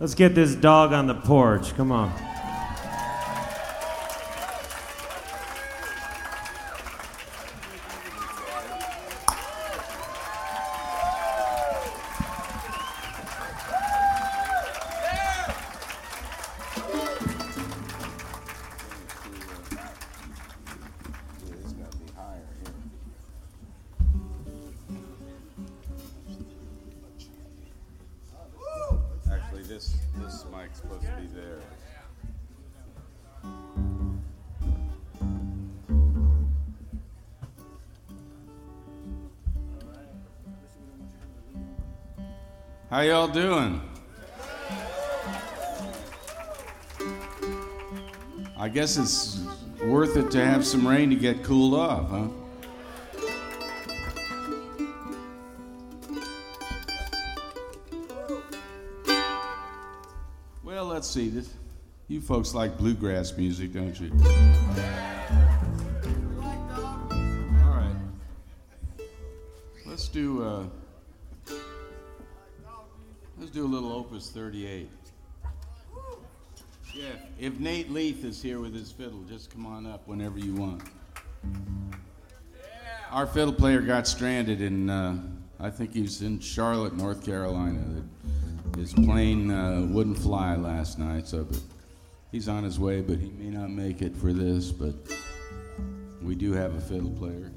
Let's get this dog on the porch. Come on. How y'all doing? I guess it's worth it to have some rain to get cooled off, huh? Well, let's see. You folks like bluegrass music, don't you? All right. Let's do... Let's do a little Opus 38. Yeah, if Nate Leath is here with his fiddle, just come on up whenever you want. Our fiddle player got stranded in, I think he's in Charlotte, North Carolina. His plane wouldn't fly last night, so but he's on his way, but he may not make it for this, but we do have a fiddle player.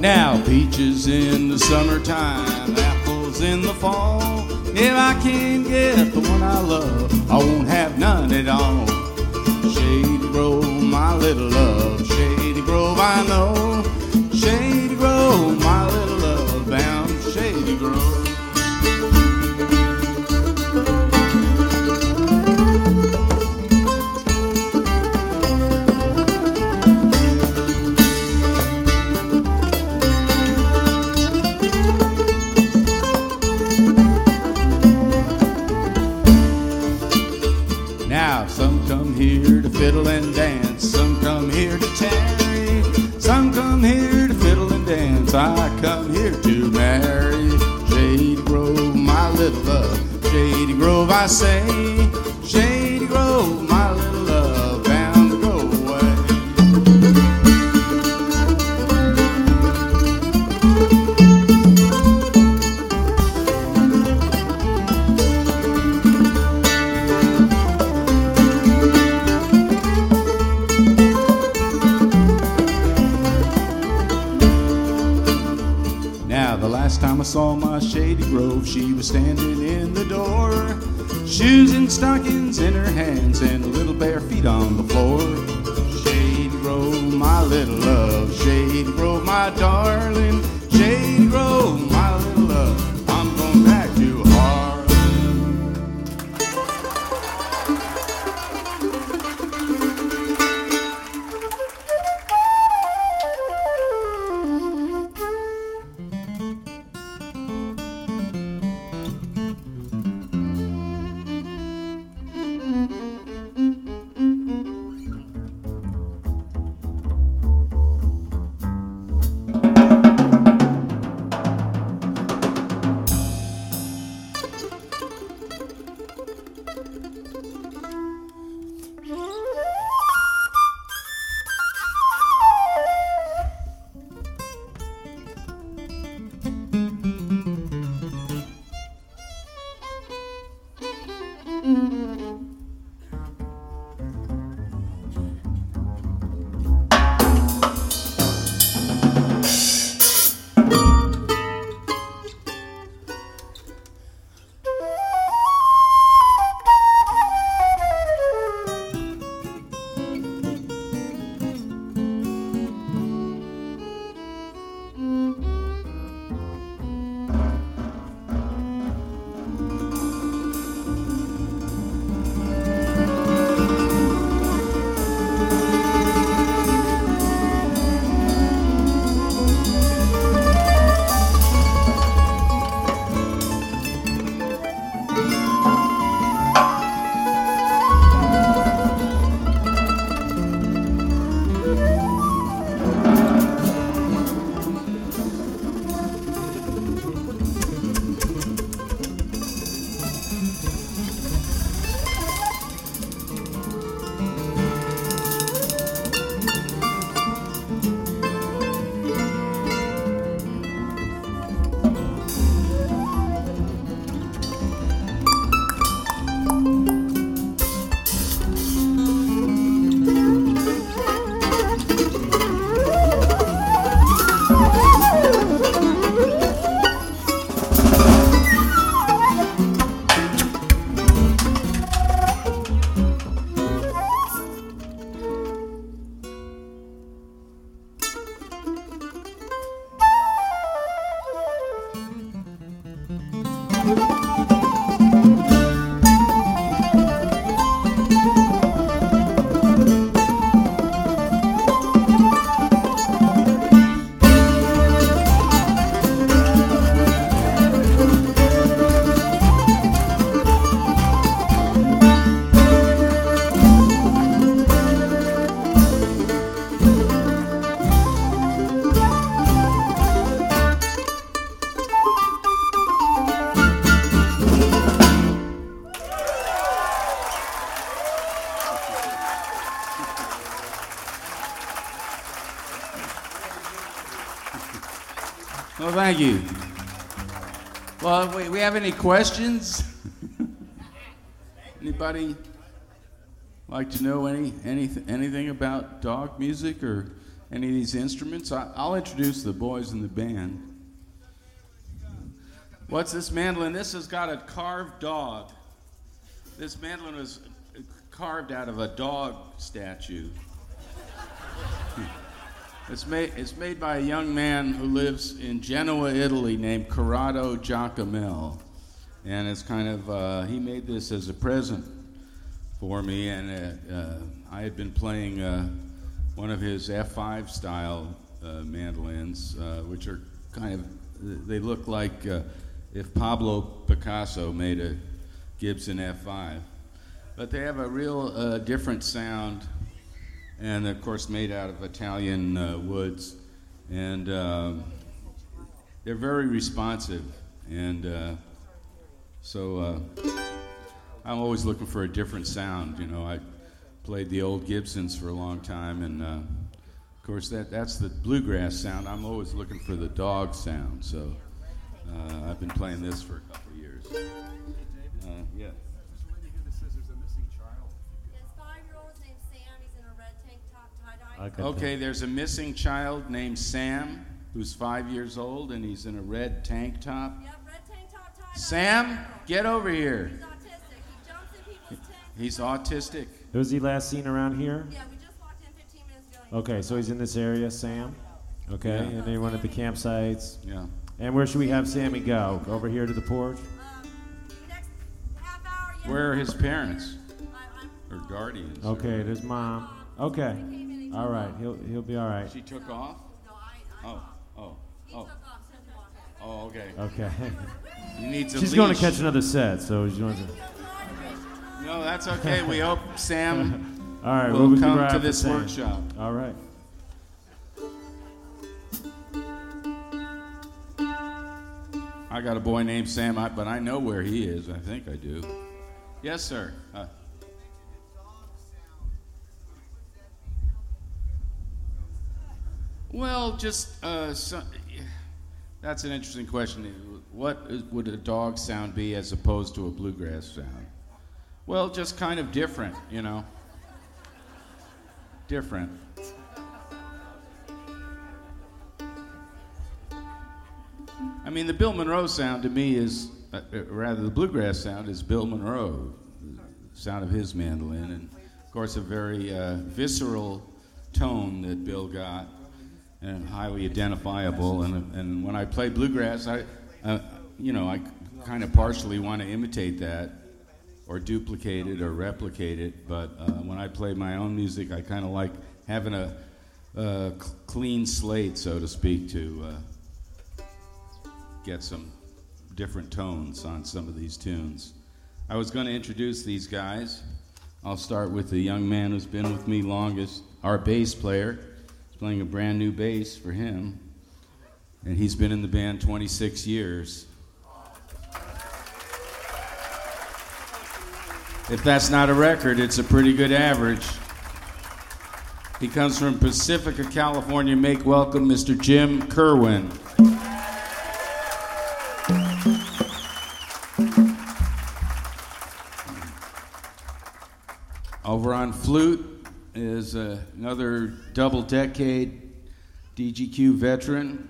Now peaches in the summertime, apples in the fall. If I can't get the one I love, I won't have none at all. Shady Grove, my little love, Shady Grove I know. Shady Grove, my little love, bound to Shady Grove. Here to fiddle and dance, some come here to tarry, some come here to fiddle and dance, I come here to marry. Shady Grove, my little love, Shady Grove I say, Shady Grove, my little love, bound to go away. Saw my Shady Grove, she was standing in the door, shoes and stockings in her hands and little bare feet on the floor. Shady Grove, my little love, Shady Grove, my darling, Shady Grove, my little love, I'm going back to Harbor. Thank you. Well, we have any questions? Anybody like to know anything about dog music or any of these instruments. I'll introduce the boys in the band. What's this mandolin? This has got a carved dog. This mandolin was carved out of a dog statue. It's made by a young man who lives in Genoa, Italy, named Corrado Giacomel. And it's kind of, he made this as a present for me, and I had been playing one of his F5 style mandolins, which are kind of, they look like if Pablo Picasso made a Gibson F5. But they have a real different sound. And of course made out of Italian woods, and they're very responsive, and so I'm always looking for a different sound. You know, I played the old Gibsons for a long time, and of course that's the bluegrass sound. I'm always looking for the dog sound, so I've been playing this for a couple of years. Yeah. Okay, there's a missing child named Sam, who's 5 years old, and he's in a red tank top. Yep, red tank top tie. Sam, get over here. He's autistic. He jumps in people's tanks. He's autistic. Was he last seen around here? Yeah, we just walked in 15 minutes ago. Okay, so he's in this area, Sam. Okay, yeah. And anyone at the campsites? Yeah. And where should we have Sammy go? Over here to the porch? Next half hour. Yeah. Where are his parents? Or guardians. Okay, there's mom. Okay. All right, he'll be all right. She took off? No, He took off, so he walked out. Oh, okay. Okay. You need to She's going to catch another set, so she wants to. No, that's okay. We hope Sam all right, will we'll come to this workshop. All right. I got a boy named Sam, but I know where he is. I think I do. Yes, sir. Well, just that's an interesting question. Would a dog sound be as opposed to a bluegrass sound? Well, just kind of different, you know. Different. I mean, the Bill Monroe sound to me is, the bluegrass sound is Bill Monroe, the sound of his mandolin, and of course a very visceral tone that Bill got. And highly identifiable, and when I play bluegrass, I kind of partially want to imitate that, or duplicate it, or replicate it. But when I play my own music, I kind of like having a clean slate, so to speak, to get some different tones on some of these tunes. I was going to introduce these guys. I'll start with the young man who's been with me longest, our bass player. Playing a brand new bass for him, and he's been in the band 26 years. If that's not a record, it's a pretty good average. He comes from Pacifica, California. Make welcome Mr. Jim Kerwin. Over on flute is another double-decade DGQ veteran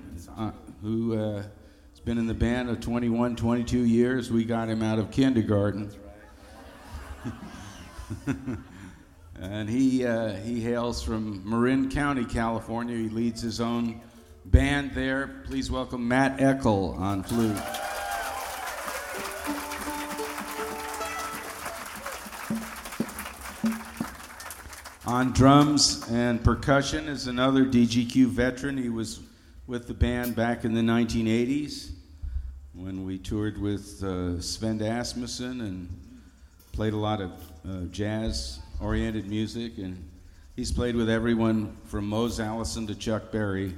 who has been in the band of 21, 22 years. We got him out of kindergarten. And he hails from Marin County, California. He leads his own band there. Please welcome Matt Eckel on flute. On drums and percussion is another DGQ veteran. He was with the band back in the 1980s when we toured with Sven Asmussen and played a lot of jazz-oriented music. And he's played with everyone from Mose Allison to Chuck Berry.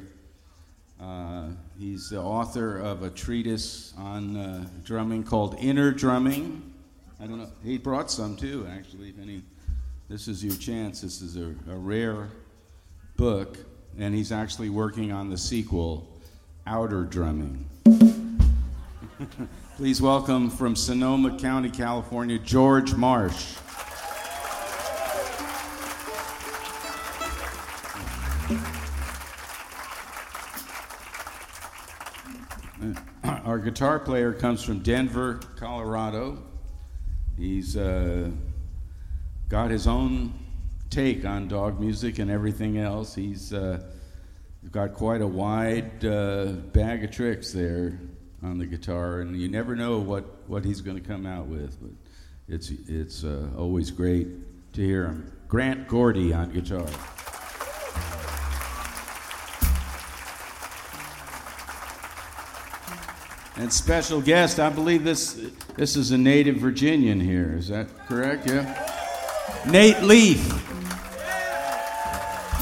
He's the author of a treatise on drumming called Inner Drumming. I don't know. He brought some, too, actually, if any. This is your chance. This is a rare book, and he's actually working on the sequel, Outer Drumming. Please welcome from Sonoma County, California, George Marsh. Our guitar player comes from Denver, Colorado. He's got his own take on dog music and everything else. He's got quite a wide bag of tricks there on the guitar, and you never know what he's going to come out with, but it's always great to hear him. Grant Gordy on guitar. And special guest, I believe this is a native Virginian here. Is that correct? Yeah. Nate Leath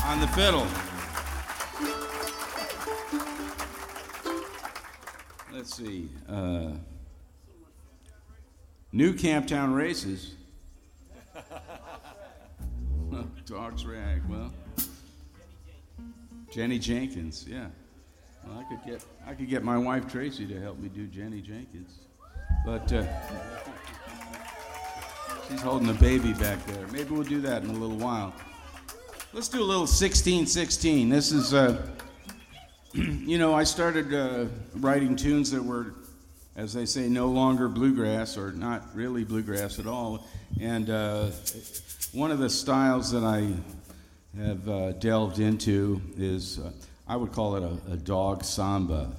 on the fiddle. Let's see. New Camptown Races. Dogs Rag. Well, Jenny Jenkins. Yeah. Well, I could get my wife Tracy to help me do Jenny Jenkins, but she's holding the baby back there. Maybe we'll do that in a little while. Let's do a little 1616. This is, I started writing tunes that were, as they say, no longer bluegrass or not really bluegrass at all. And one of the styles that I have delved into is. I would call it a dog samba,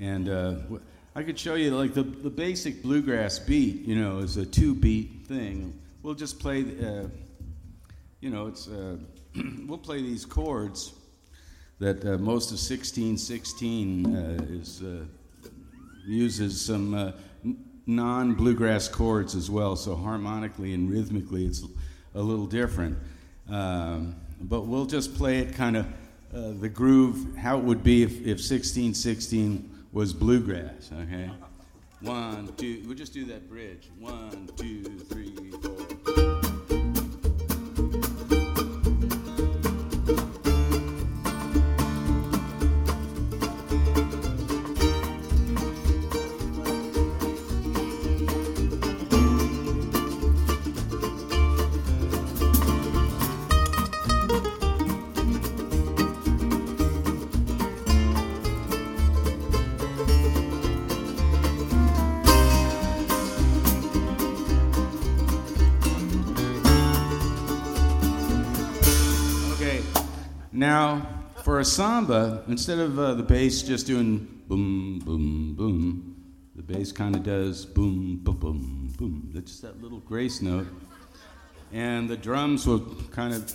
and I could show you like the basic bluegrass beat. Is a 2-beat thing. We'll just play, we'll play these chords that most of 1616 uses some non-bluegrass chords as well. So harmonically and rhythmically, it's a little different. But we'll just play it kind of. The groove, how it would be if 1616 was bluegrass, okay? 1, 2, we'll just do that bridge. 1, 2, 3, 4. Now, for a samba, instead of the bass just doing boom, boom, boom, the bass kind of does boom, boom, boom, boom. That's just that little grace note. And the drums will kind of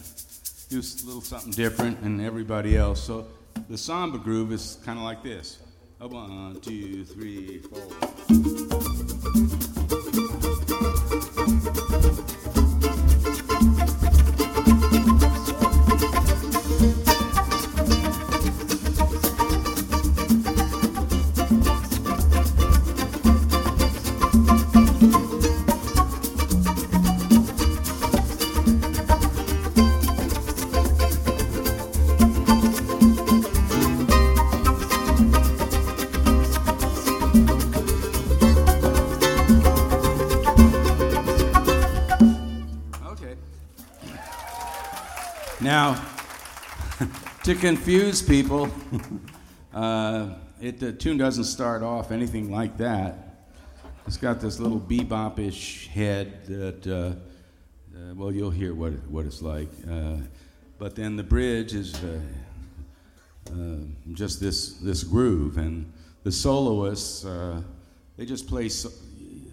do a little something different and everybody else. So the samba groove is kind of like this. 1, 2, 3, 4. Now, to confuse people, the tune doesn't start off anything like that. It's got this little bebop-ish head that, you'll hear what it's like. But then the bridge is just this groove, and the soloists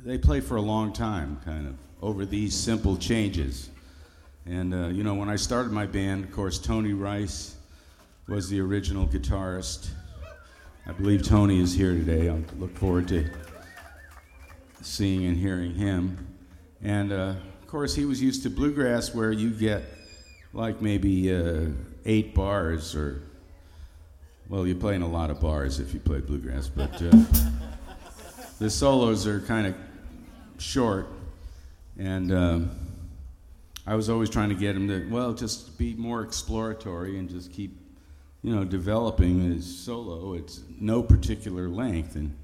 they play for a long time, kind of over these simple changes. And, when I started my band, of course, Tony Rice was the original guitarist. I believe Tony is here today. I look forward to seeing and hearing him. And, of course, he was used to bluegrass where you get, like, maybe 8 bars or... Well, you're playing a lot of bars if you play bluegrass, but the solos are kind of short. And... I was always trying to get him to, just be more exploratory and just keep, developing his solo. It's no particular length. And,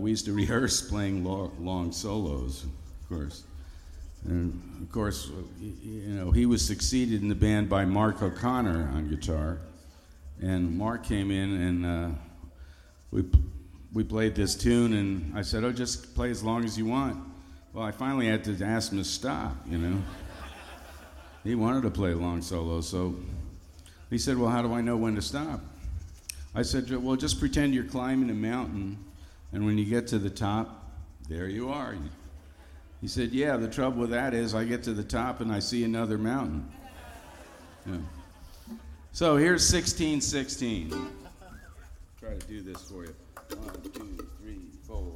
we used to rehearse playing long solos, of course. And, of course, he was succeeded in the band by Mark O'Connor on guitar. And Mark came in and we played this tune, and I said, oh, just play as long as you want. Well, I finally had to ask him to stop, you know. He wanted to play long solo, so he said, well, how do I know when to stop? I said, well, just pretend you're climbing a mountain, and when you get to the top, there you are. He said, yeah, the trouble with that is I get to the top and I see another mountain. Yeah. So here's 1616. Try to do this for you. 1, 2, 3, 4.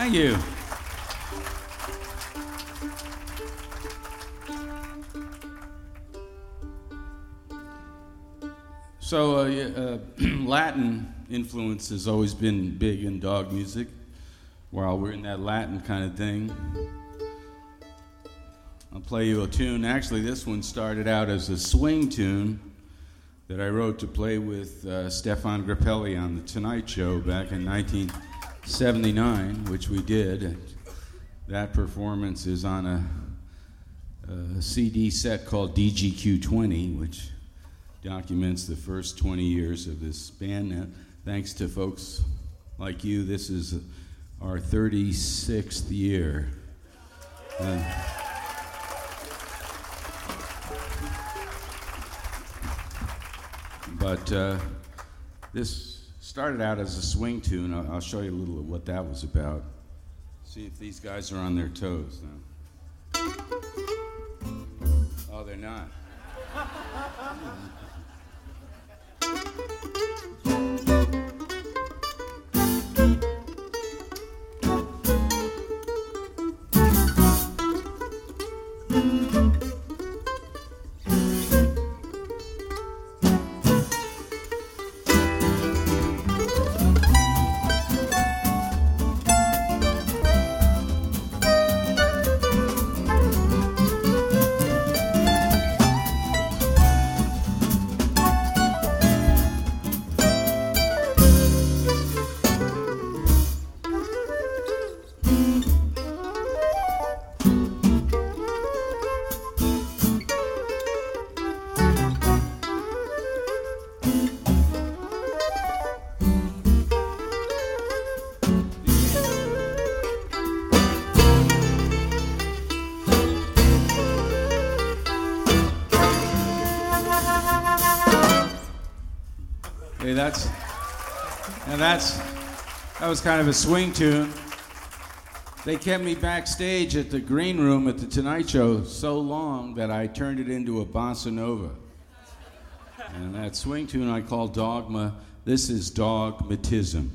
Thank you. So Latin influence has always been big in dog music. While we're in that Latin kind of thing, I'll play you a tune. Actually, this one started out as a swing tune that I wrote to play with Stephane Grappelli on The Tonight Show back in 1979, which we did. That performance is on a CD set called DGQ20, which documents the first 20 years of this band. Now, thanks to folks like you, this is our 36th year. But this started out as a swing tune. I'll show you a little of what that was about. See if these guys are on their toes now. Oh, they're not. That was kind of a swing tune. They kept me backstage at the green room at the Tonight Show so long that I turned it into a bossa nova. And that swing tune I call Dogma. This is dogmatism.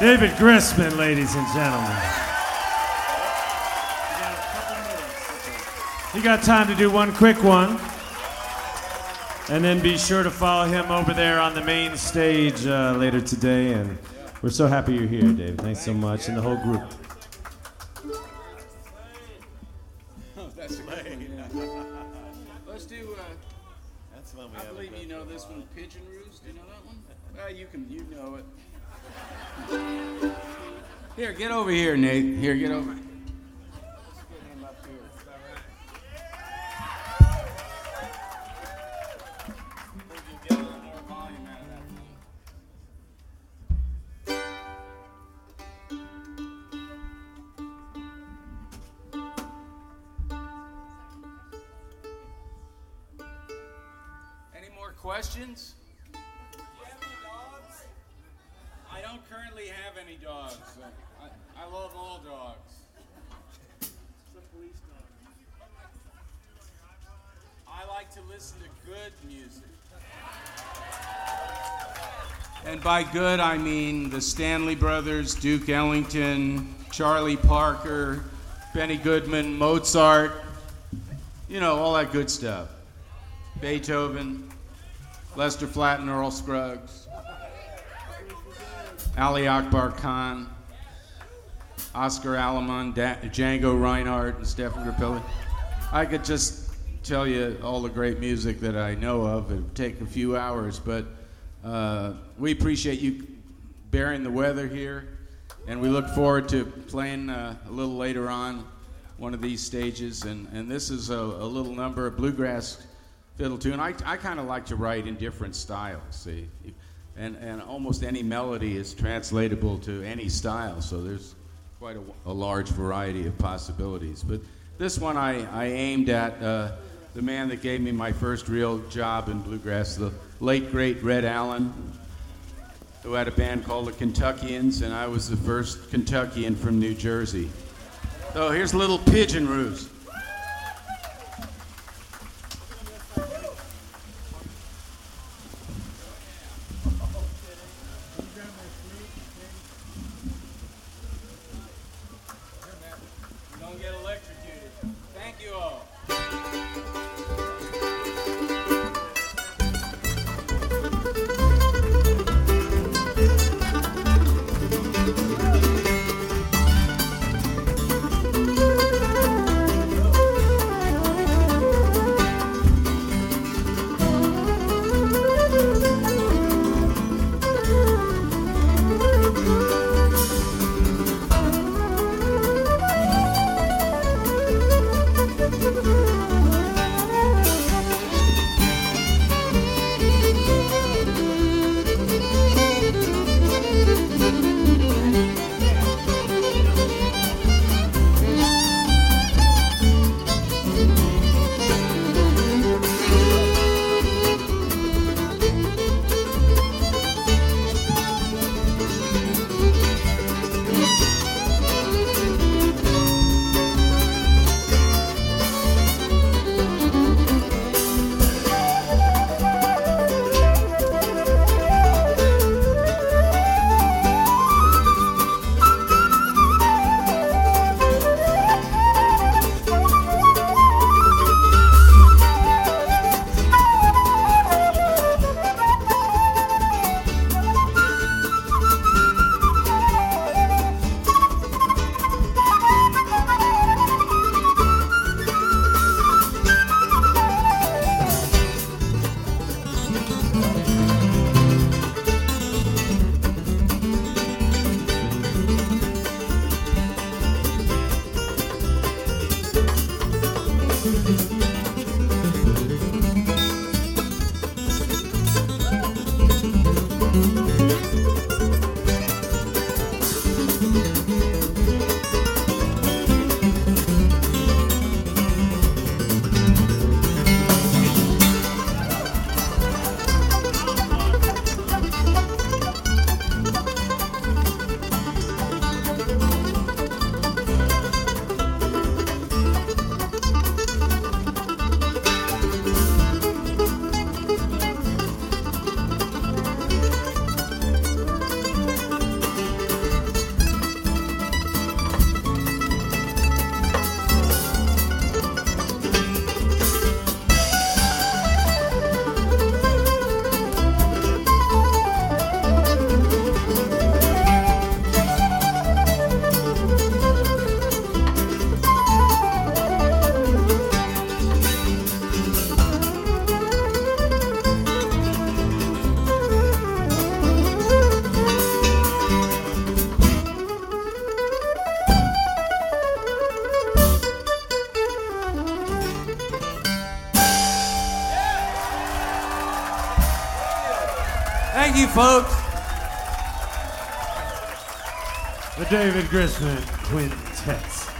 David Grisman, ladies and gentlemen. You got time to do one quick one. And then be sure to follow him over there on the main stage later today. And we're so happy you're here, David. Thanks so much, and the whole group. That's lame. Let's do. That's one we I believe you know this one, Pigeon Roost. Do you know that one? Well, you know it. Here, get over here, Nate. Here, get over. Let's get him up here. Is that right? I think you'll get a little more volume out of that Questions? Do you have any dogs? I don't currently have any dogs. So I love all dogs. It's a police dog. I like to listen to good music. And by good, I mean the Stanley Brothers, Duke Ellington, Charlie Parker, Benny Goodman, Mozart, you know, all that good stuff. Beethoven. Lester Flatt and Earl Scruggs, Ali Akbar Khan, Oscar Alamon, Django Reinhardt, and Stephane Grappelli. I could just tell you all the great music that I know of. It would take a few hours, but we appreciate you bearing the weather here, and we look forward to playing a little later on one of these stages. And this is a little number of bluegrass fiddle tune. I kind of like to write in different styles, see, and almost any melody is translatable to any style, so there's quite a large variety of possibilities. But this one I aimed at the man that gave me my first real job in bluegrass, the late, great Red Allen, who had a band called the Kentuckians, and I was the first Kentuckian from New Jersey. So here's a little Pigeon Roost. Thank you, folks. The David Grisman Quintets.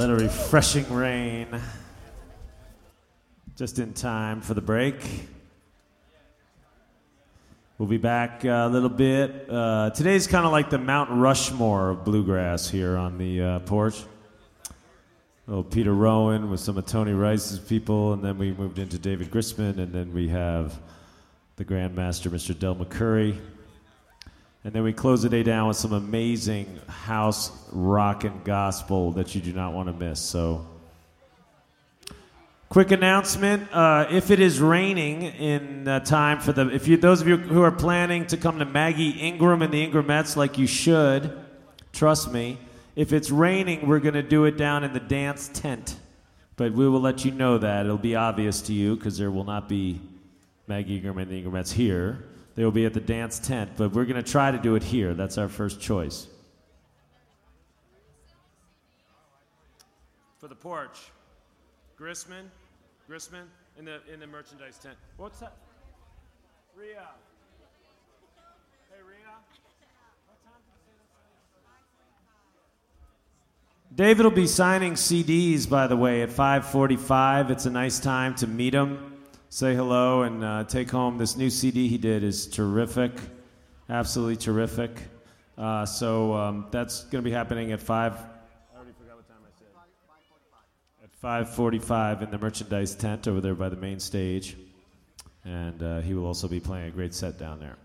Then a refreshing rain, just in time for the break. We'll be back a little bit. Today's kind of like the Mount Rushmore of bluegrass here on the porch. A little Peter Rowan with some of Tony Rice's people, and then we moved into David Grisman, and then we have the Grandmaster, Mr. Del McCurry. And then we close the day down with some amazing house rock and gospel that you do not want to miss. So, quick announcement: if it is raining in time for the, those of you who are planning to come to Maggie Ingram and the Ingramettes, like you should, trust me. If it's raining, we're going to do it down in the dance tent, but we will let you know that it'll be obvious to you because there will not be Maggie Ingram and the Ingramettes here. They will be at the dance tent, but we're going to try to do it here. That's our first choice. For the porch, Grisman in the merchandise tent. What's that? Rhea. Hey, Rhea. What time did you say? David will be signing CDs, by the way, at 5:45. It's a nice time to meet him. Say hello and take home this new CD he did is terrific, absolutely terrific. That's going to be happening at 5. I already forgot what time I said. 5:45 in the merchandise tent over there by the main stage, and he will also be playing a great set down there.